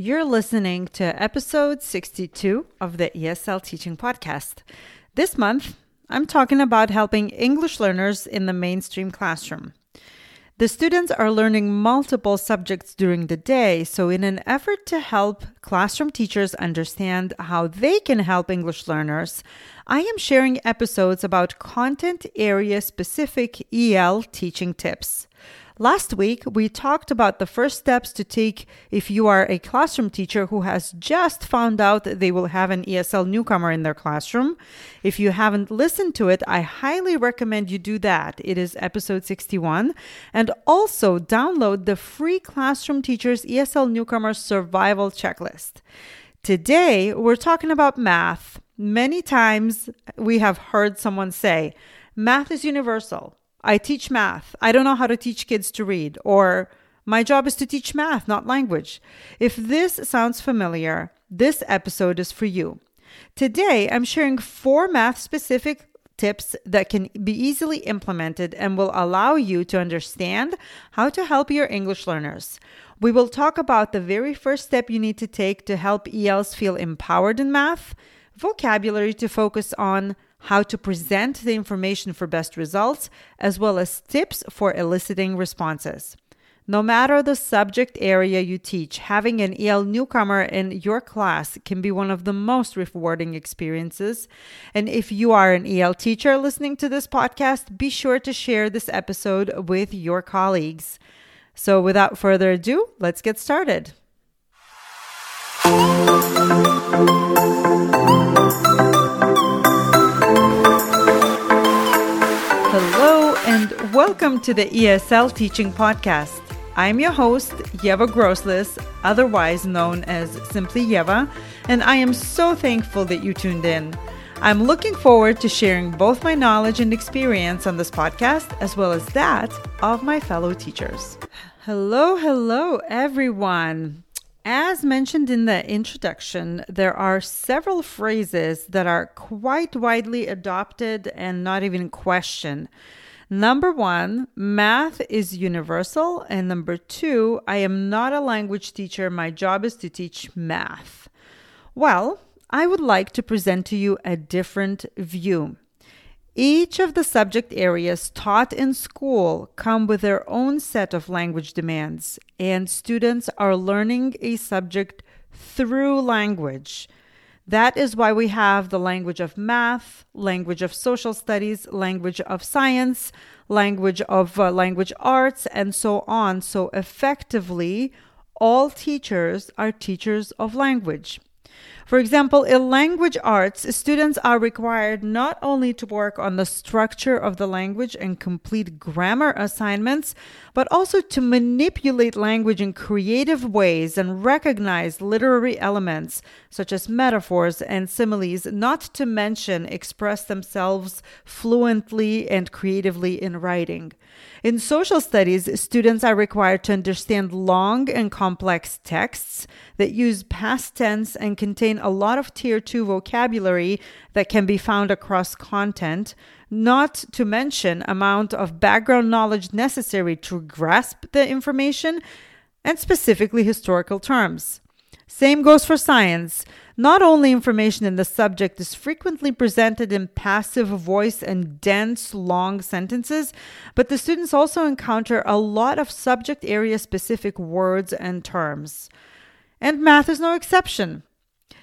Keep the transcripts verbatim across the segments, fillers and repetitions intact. You're listening to episode sixty-two of the E S L Teaching Podcast. This month, I'm talking about helping English learners in the mainstream classroom. The students are learning multiple subjects during the day, so in an effort to help classroom teachers understand how they can help English learners, I am sharing episodes about content area-specific E L teaching tips. Last week, we talked about the first steps to take if you are a classroom teacher who has just found out that they will have an E S L newcomer in their classroom. If you haven't listened to it, I highly recommend you do that. It is episode sixty-one. And also download the free Classroom Teachers E S L Newcomer Survival Checklist. Today, we're talking about math. Many times we have heard someone say, math is universal. I teach math. I don't know how to teach kids to read. Or my job is to teach math, not language. If this sounds familiar, this episode is for you. Today, I'm sharing four math-specific tips that can be easily implemented and will allow you to understand how to help your English learners. We will talk about the very first step you need to take to help E Ls feel empowered in math, vocabulary to focus on, how to present the information for best results, as well as tips for eliciting responses. No matter the subject area you teach, having an E L newcomer in your class can be one of the most rewarding experiences. And if you are an E L teacher listening to this podcast, be sure to share this episode with your colleagues. So without further ado, let's get started. Welcome to the E S L Teaching Podcast. I'm your host, Ieva Grosslis, otherwise known as Simply Ieva, and I am so thankful that you tuned in. I'm looking forward to sharing both my knowledge and experience on this podcast, as well as that of my fellow teachers. Hello, hello, everyone. As mentioned in the introduction, there are several phrases that are quite widely adopted and not even questioned. Number one, math is universal. And number two, I am not a language teacher. My job is to teach math. Well, I would like to present to you a different view. Each of the subject areas taught in school come with their own set of language demands, and students are learning a subject through language. That is why we have the language of math, language of social studies, language of science, language of uh, language arts, and so on. So effectively, all teachers are teachers of language. For example, in language arts, students are required not only to work on the structure of the language and complete grammar assignments, but also to manipulate language in creative ways and recognize literary elements, such as metaphors and similes, not to mention express themselves fluently and creatively in writing. In social studies, students are required to understand long and complex texts that use past tense and contain a lot of tier two vocabulary that can be found across content, not to mention amount of background knowledge necessary to grasp the information and specifically historical terms. Same goes for science. Not only information in the subject is frequently presented in passive voice and dense, long sentences, but the students also encounter a lot of subject area specific words and terms. And math is no exception.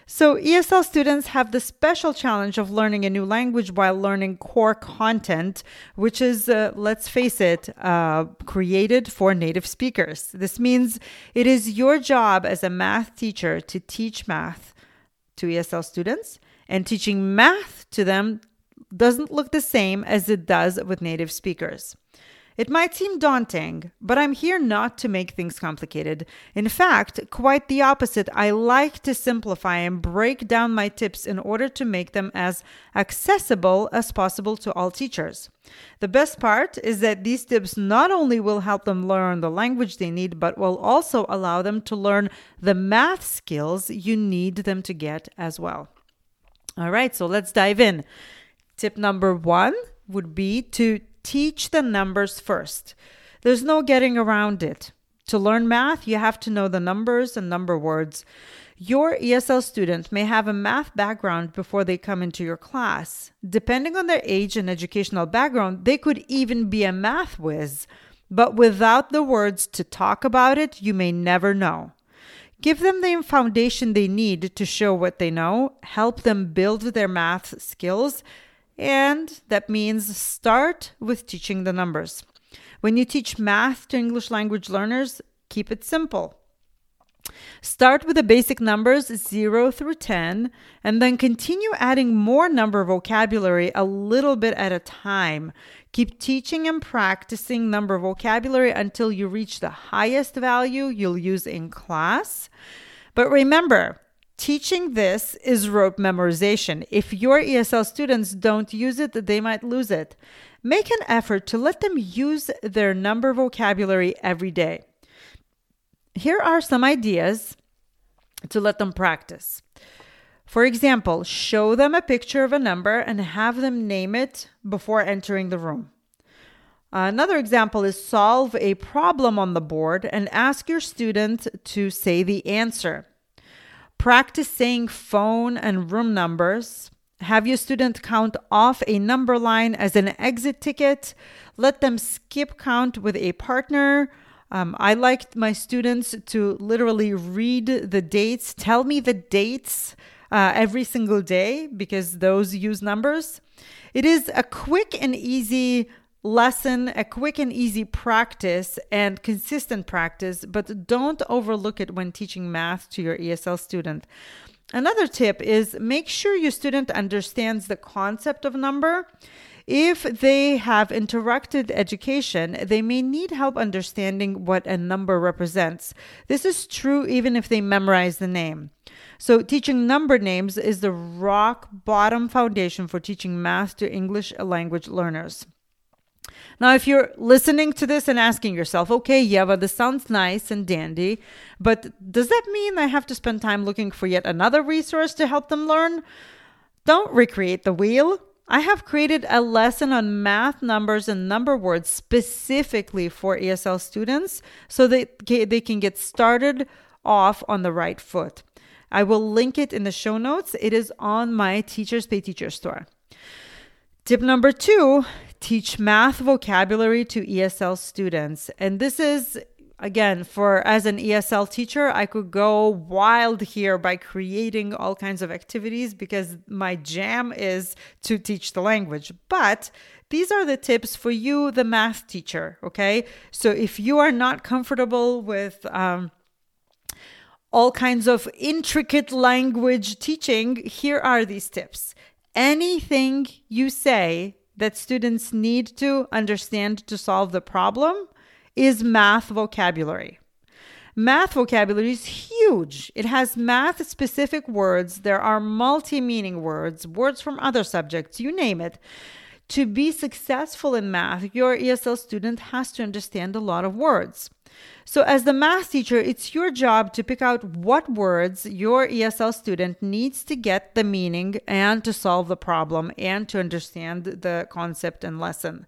So E S L students have the special challenge of learning a new language while learning core content, which is, uh, let's face it, uh, created for native speakers. This means it is your job as a math teacher to teach math to E S L students, and teaching math to them doesn't look the same as it does with native speakers. It might seem daunting, but I'm here not to make things complicated. In fact, quite the opposite. I like to simplify and break down my tips in order to make them as accessible as possible to all teachers. The best part is that these tips not only will help them learn the language they need, but will also allow them to learn the math skills you need them to get as well. All right, so let's dive in. Tip number one would be to teach the numbers first. There's no getting around it. To learn math, you have to know the numbers and number words. Your E S L student may have a math background before they come into your class. Depending on their age and educational background, they could even be a math whiz. But without the words to talk about it, you may never know. Give them the foundation they need to show what they know, help them build their math skills, and that means start with teaching the numbers. When you teach math to English language learners, keep it simple. Start with the basic numbers zero through ten, and then continue adding more number vocabulary a little bit at a time. Keep teaching and practicing number vocabulary until you reach the highest value you'll use in class. But remember, teaching this is rote memorization. If your E S L students don't use it, they might lose it. Make an effort to let them use their number vocabulary every day. Here are some ideas to let them practice. For example, show them a picture of a number and have them name it before entering the room. Another example is solve a problem on the board and ask your student to say the answer. Practice saying phone and room numbers. Have your student count off a number line as an exit ticket. Let them skip count with a partner. Um, I liked my students to literally read the dates, tell me the dates uh, every single day because those use numbers. It is a quick and easy lesson, a quick and easy practice and consistent practice, but don't overlook it when teaching math to your E S L student. Another tip is make sure your student understands the concept of number. If they have interrupted education, they may need help understanding what a number represents. This is true even if they memorize the name. So teaching number names is the rock bottom foundation for teaching math to English language learners. Now, if you're listening to this and asking yourself, okay, Ieva, this sounds nice and dandy, but does that mean I have to spend time looking for yet another resource to help them learn? Don't recreate the wheel. I have created a lesson on math, numbers, and number words specifically for E S L students so that they can get started off on the right foot. I will link it in the show notes. It is on my Teachers Pay Teachers store. Tip number two, teach math vocabulary to E S L students. And this is, again, for as an E S L teacher, I could go wild here by creating all kinds of activities because my jam is to teach the language. But these are the tips for you, the math teacher, okay? So if you are not comfortable with um, all kinds of intricate language teaching, here are these tips. Anything you say that students need to understand to solve the problem is math vocabulary. Math vocabulary is huge. It has math-specific words. There are multi-meaning words, words from other subjects, you name it. To be successful in math, your E S L student has to understand a lot of words. So as the math teacher, it's your job to pick out what words your E S L student needs to get the meaning and to solve the problem and to understand the concept and lesson.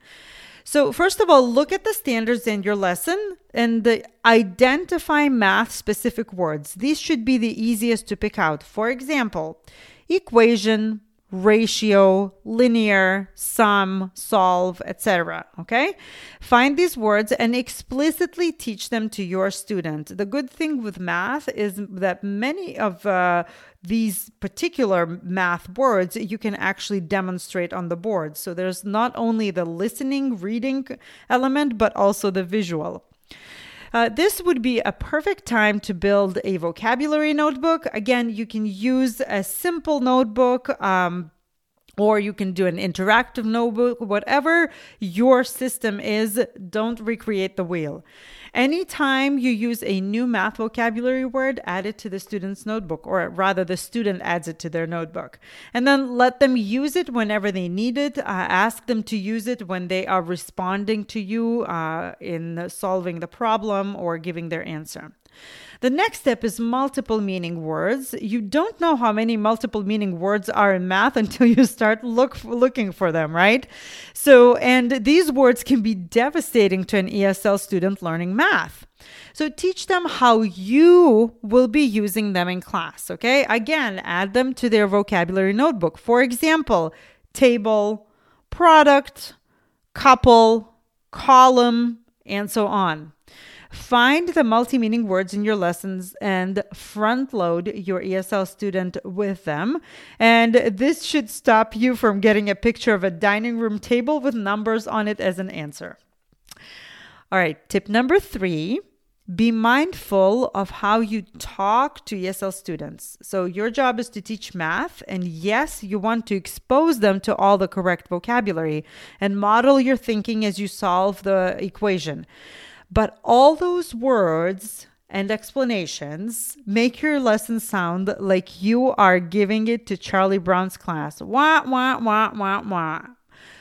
So first of all, look at the standards in your lesson and the identify math-specific words. These should be the easiest to pick out. For example, equation, ratio, linear, sum, solve, et cetera. Okay? Find these words and explicitly teach them to your student. The good thing with math is that many of uh, these particular math words you can actually demonstrate on the board. So there's not only the listening, reading element, but also the visual. Uh, this would be a perfect time to build a vocabulary notebook. Again, you can use a simple notebook, um, or you can do an interactive notebook, whatever your system is. Don't recreate the wheel. Anytime you use a new math vocabulary word, add it to the student's notebook, or rather the student adds it to their notebook. And then let them use it whenever they need it. Uh, ask them to use it when they are responding to you uh, in solving the problem or giving their answer. The next step is multiple meaning words. You don't know how many multiple meaning words are in math until you start look for, looking for them, right? So, and these words can be devastating to an E S L student learning math. So teach them how you will be using them in class, okay? Again, add them to their vocabulary notebook. For example, table, product, couple, column, and so on. Find the multi-meaning words in your lessons and front load your E S L student with them. And this should stop you from getting a picture of a dining room table with numbers on it as an answer. All right, tip number three, be mindful of how you talk to E S L students. So your job is to teach math, and yes, you want to expose them to all the correct vocabulary and model your thinking as you solve the equation. But all those words and explanations make your lesson sound like you are giving it to Charlie Brown's class. Wah, wah, wah, wah, wah.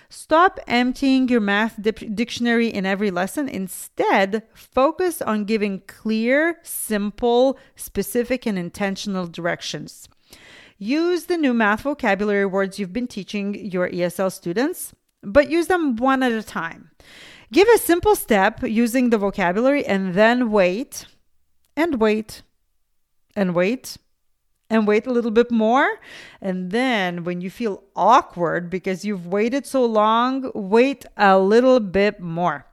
Stop emptying your math dip- dictionary in every lesson. Instead, focus on giving clear, simple, specific, and intentional directions. Use the new math vocabulary words you've been teaching your E S L students, but use them one at a time. Give a simple step using the vocabulary and then wait and wait and wait and wait a little bit more. And then when you feel awkward because you've waited so long, wait a little bit more.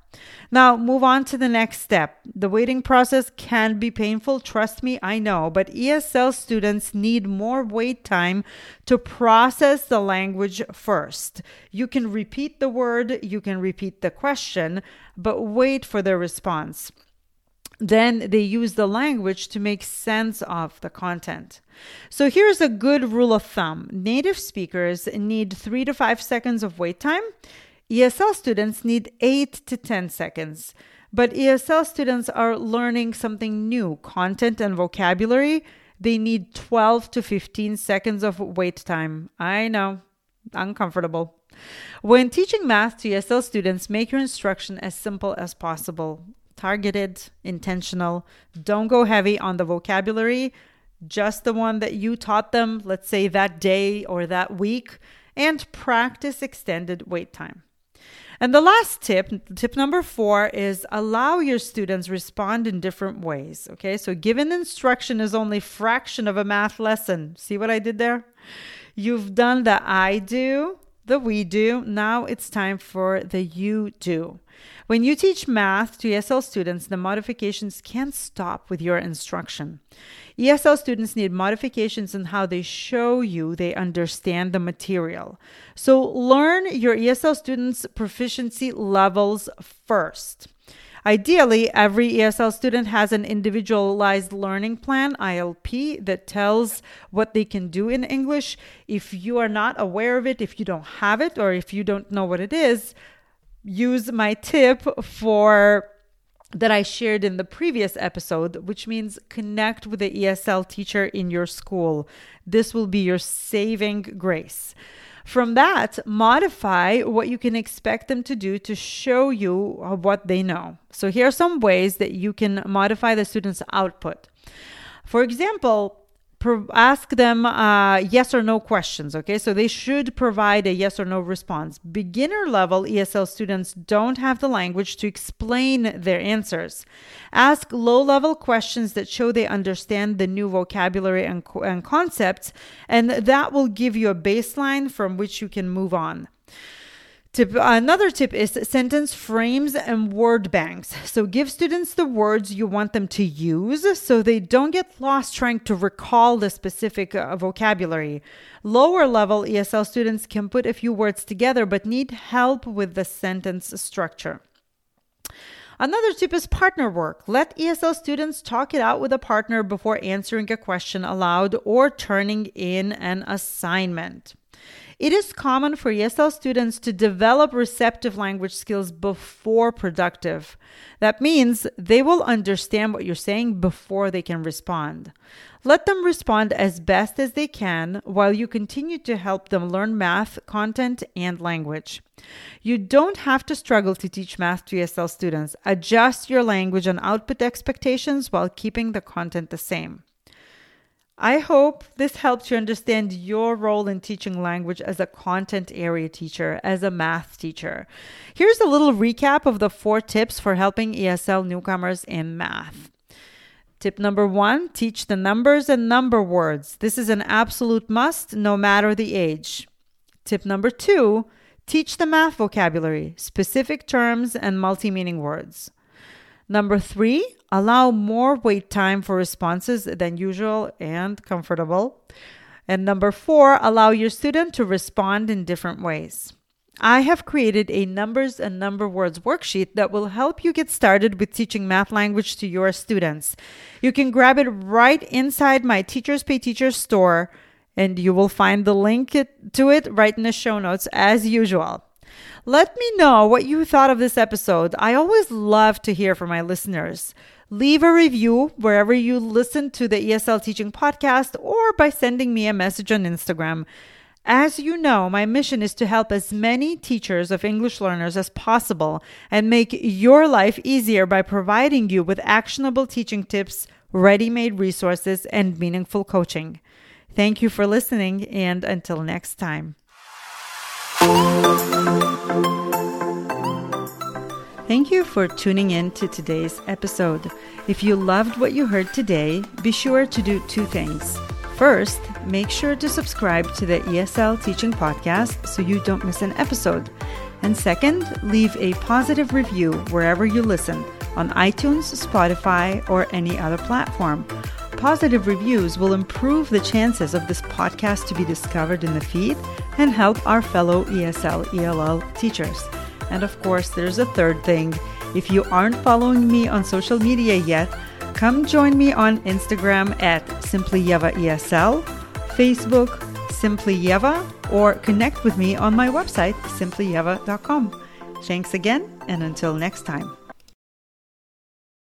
Now move on to the next step. The waiting process can be painful. Trust me, I know, but E S L students need more wait time to process the language first. You can repeat the word, you can repeat the question, but wait for their response. Then they use the language to make sense of the content. So here's a good rule of thumb. Native speakers need three to five seconds of wait time. E S L students need eight to ten seconds, but E S L students are learning something new, content and vocabulary. They need twelve to fifteen seconds of wait time. I know, uncomfortable. When teaching math to E S L students, make your instruction as simple as possible. Targeted, intentional. Don't go heavy on the vocabulary, just the one that you taught them, let's say that day or that week, and practice extended wait time. And the last tip, tip number four, is allow your students respond in different ways, okay? So given instruction is only a fraction of a math lesson. See what I did there? You've done the I do, the we do. Now it's time for the you do. When you teach math to E S L students, the modifications can't stop with your instruction. E S L students need modifications in how they show you they understand the material. So learn your E S L students' proficiency levels first. Ideally, every E S L student has an individualized learning plan, I L P, that tells what they can do in English. If you are not aware of it, if you don't have it, or if you don't know what it is, use my tip for that I shared in the previous episode, which means connect with the E S L teacher in your school. This will be your saving grace. From that, modify what you can expect them to do to show you what they know. So here are some ways that you can modify the student's output. For example, ask them uh, yes or no questions, okay? So they should provide a yes or no response. Beginner level E S L students don't have the language to explain their answers. Ask low level questions that show they understand the new vocabulary and, co- and concepts, and that will give you a baseline from which you can move on. Tip, another tip is sentence frames and word banks. So give students the words you want them to use so they don't get lost trying to recall the specific uh, vocabulary. Lower level E S L students can put a few words together but need help with the sentence structure. Another tip is partner work. Let E S L students talk it out with a partner before answering a question aloud or turning in an assignment. It is common for E S L students to develop receptive language skills before productive. That means they will understand what you're saying before they can respond. Let them respond as best as they can while you continue to help them learn math, content, and language. You don't have to struggle to teach math to E S L students. Adjust your language and output expectations while keeping the content the same. I hope this helps you understand your role in teaching language as a content area teacher, as a math teacher. Here's a little recap of the four tips for helping E S L newcomers in math. Tip number one, teach the numbers and number words. This is an absolute must, no matter the age. Tip number two, teach the math vocabulary, specific terms and multi-meaning words. Number three, allow more wait time for responses than usual and comfortable. And number four, allow your student to respond in different ways. I have created a numbers and number words worksheet that will help you get started with teaching math language to your students. You can grab it right inside my Teachers Pay Teachers store, and you will find the link to it right in the show notes as usual. Let me know what you thought of this episode. I always love to hear from my listeners. Leave a review wherever you listen to the E S L Teaching Podcast or by sending me a message on Instagram. As you know, my mission is to help as many teachers of English learners as possible and make your life easier by providing you with actionable teaching tips, ready-made resources, and meaningful coaching. Thank you for listening, and until next time. Thank you for tuning in to today's episode. If you loved what you heard today, be sure to do two things. First, make sure to subscribe to the E S L Teaching Podcast so you don't miss an episode. And second, leave a positive review wherever you listen, on iTunes, Spotify, or any other platform. Positive reviews will improve the chances of this podcast to be discovered in the feed and help our fellow E S L, E L L teachers. And of course, there's a third thing. If you aren't following me on social media yet, come join me on Instagram at Simply Ieva E S L, Facebook, Simply Ieva, or connect with me on my website, simply ieva dot com. Thanks again, and until next time.